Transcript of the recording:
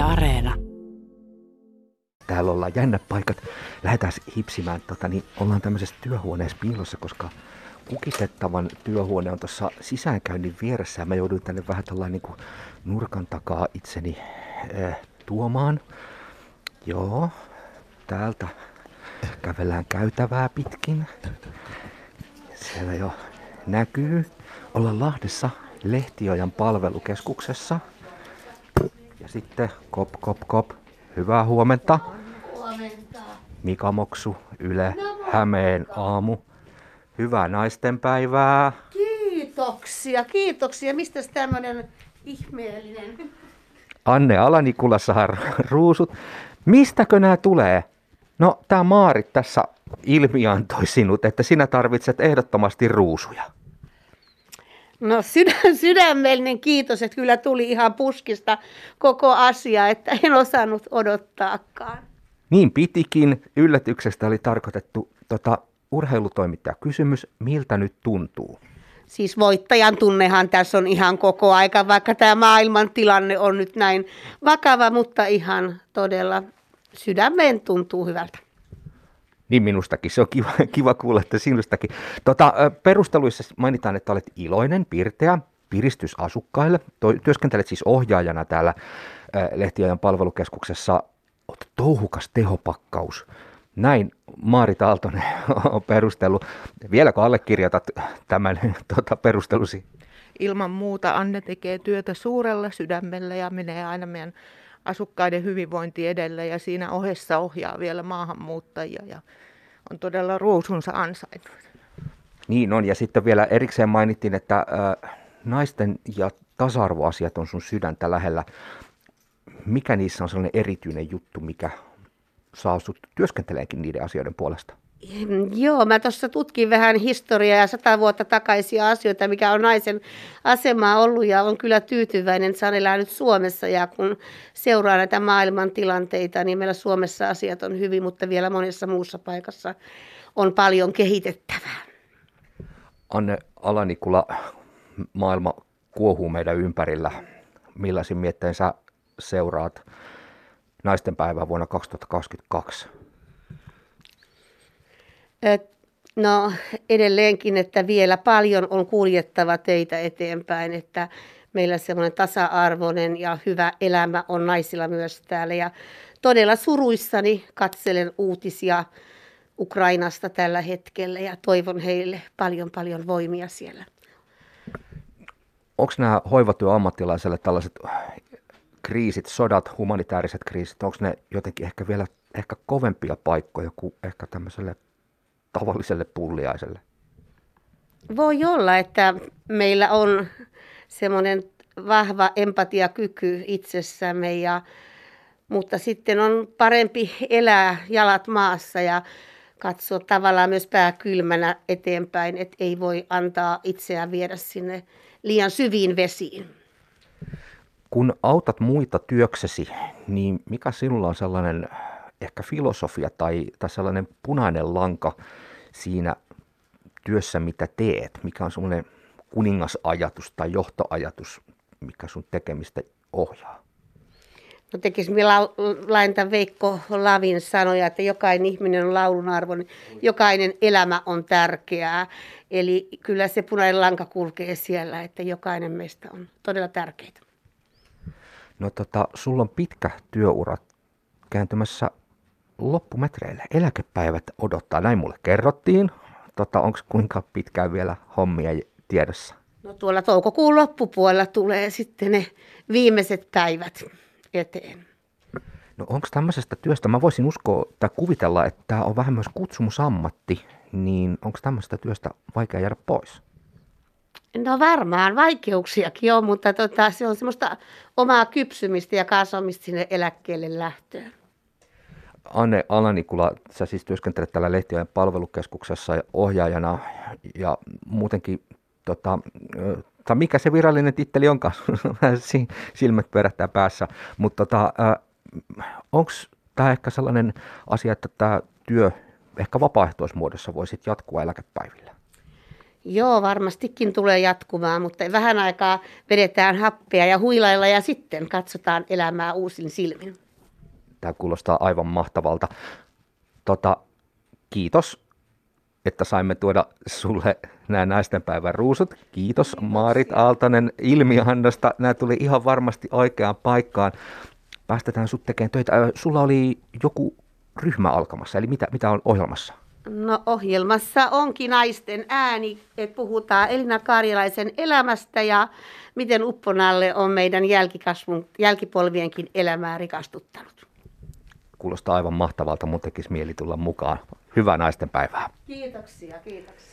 Yle Areena. Täällä ollaan jännät paikat. Lähdetään hipsimään. Ollaan tämmöisessä työhuoneessa piilossa, koska kukistettavan työhuone on tuossa sisäänkäynnin vieressä. Mä jouduin tänne vähän tällainen niin kuin nurkan takaa itseni tuomaan. Joo, täältä kävellään käytävää pitkin. Siellä jo näkyy. Ollaan Lahdessa Lehtiojan palvelukeskuksessa. Ja sitten kop. Hyvää huomenta. Huomenta. Mika Moksu, Yle, Hämeen aamu. Hyvää naistenpäivää. Kiitoksia. Mistäs tämmönen ihmeellinen? Anne Ala-Nikula saa ruusut. Mistäkö nämä tulee? No, tää Maarit tässä ilmiantoi sinut, että sinä tarvitset ehdottomasti ruusuja. No sydämellinen kiitos, että kyllä tuli ihan puskista koko asia, että en osannut odottaakaan. Niin pitikin. Yllätyksestä oli tarkoitettu urheilutoimittaja kysymys, miltä nyt tuntuu? Siis voittajan tunnehan tässä on ihan koko aika, vaikka tämä maailman tilanne on nyt näin vakava, mutta ihan todella sydämeen tuntuu hyvältä. Niin minustakin. Se on kiva kuulla, että sinustakin. Perusteluissa mainitaan, että olet iloinen, pirteä, piristys asukkaille. Työskentelet siis ohjaajana täällä Lehtiojan palvelukeskuksessa. Olet touhukas tehopakkaus. Näin Maarit Aaltonen on perustellut. Vieläkö allekirjoitat tämän perustelusi? Ilman muuta Anne tekee työtä suurella sydämellä ja menee aina meidän asukkaiden hyvinvointi edellä ja siinä ohessa ohjaa vielä maahanmuuttajia ja on todella ruusunsa ansainnut. Niin on, ja sitten vielä erikseen mainittiin, että naisten ja tasa-arvoasiat on sun sydäntä lähellä. Mikä niissä on sellainen erityinen juttu, mikä saa sut työskenteleekin niiden asioiden puolesta? Joo, mä tuossa tutkin vähän historiaa ja 100 vuotta takaisia asioita, mikä on naisen asemaa ollut, ja on kyllä tyytyväinen, että saan elää nyt Suomessa, ja kun seuraa näitä maailman tilanteita, niin meillä Suomessa asiat on hyvin, mutta vielä monessa muussa paikassa on paljon kehitettävää. Anne Ala-Nikula, maailma kuohuu meidän ympärillä. Millaisin miettein sä seuraat naistenpäivää vuonna 2022? No edelleenkin, että vielä paljon on kuljettava teitä eteenpäin, että meillä semmoinen tasa-arvoinen ja hyvä elämä on naisilla myös täällä. Ja todella suruissani katselen uutisia Ukrainasta tällä hetkellä ja toivon heille paljon voimia siellä. Onko nämä hoivatyöammattilaisille tällaiset kriisit, sodat, humanitääriset kriisit, onko ne jotenkin ehkä vielä kovempia paikkoja kuin ehkä tämmöiselle tavalliselle pulliaiselle? Voi olla, että meillä on semmoinen vahva empatiakyky itsessämme, mutta sitten on parempi elää jalat maassa ja katsoa tavallaan myös pää kylmänä eteenpäin, että ei voi antaa itseään viedä sinne liian syviin vesiin. Kun autat muita työksesi, niin mikä sinulla on sellainen ehkä filosofia tai sellainen punainen lanka siinä työssä, mitä teet? Mikä on semmoinen kuningasajatus tai johtoajatus, mikä sun tekemistä ohjaa? No tekisi minä lainata Veikko Lavin sanoja, että jokainen ihminen on laulun arvoinen, jokainen elämä on tärkeää. Eli kyllä se punainen lanka kulkee siellä, että jokainen meistä on todella tärkeää. No sulla on pitkä työura kääntymässä loppumetreillä. Eläkepäivät odottaa, näin mulle kerrottiin. Onko kuinka pitkään vielä hommia tiedossa? No tuolla toukokuun loppupuolella tulee sitten ne viimeiset päivät eteen. No onko tämmöisestä työstä, mä voisin uskoa tai kuvitella, että tämä on vähän myös kutsumusammatti, niin onko tämmöisestä työstä vaikea jäädä pois? No varmaan vaikeuksiakin on, mutta se on semmoista omaa kypsymistä ja kasvamista sinne eläkkeelle lähtöön. Anne Ala-Nikula, sä siis työskentelet täällä Lehtiojan palvelukeskuksessa ohjaajana ja muutenkin, tai mikä se virallinen titteli onkaan, silmät pyörähtää päässä, mutta onko tämä ehkä sellainen asia, että tämä työ ehkä vapaaehtoismuodossa voisit jatkua eläkepäivillä? Joo, varmastikin tulee jatkumaan, mutta vähän aikaa vedetään happea ja huilailla ja sitten katsotaan elämää uusin silmin. Tämä kuulostaa aivan mahtavalta. Kiitos, että saimme tuoda sulle nämä naistenpäivän ruusut. Kiitos Maarit Aaltonen ilmiannosta. Nämä tuli ihan varmasti oikeaan paikkaan. Päästetään sut tekemään töitä. Sulla oli joku ryhmä alkamassa, eli mitä on ohjelmassa? No ohjelmassa onkin naisten ääni, että puhutaan Elina Karjalaisen elämästä ja miten upponalle on meidän jälkipolvienkin elämää rikastuttanut. Kuulostaa aivan mahtavalta, mun tekisi mieli tulla mukaan. Hyvää naisten päivää. Kiitoksia.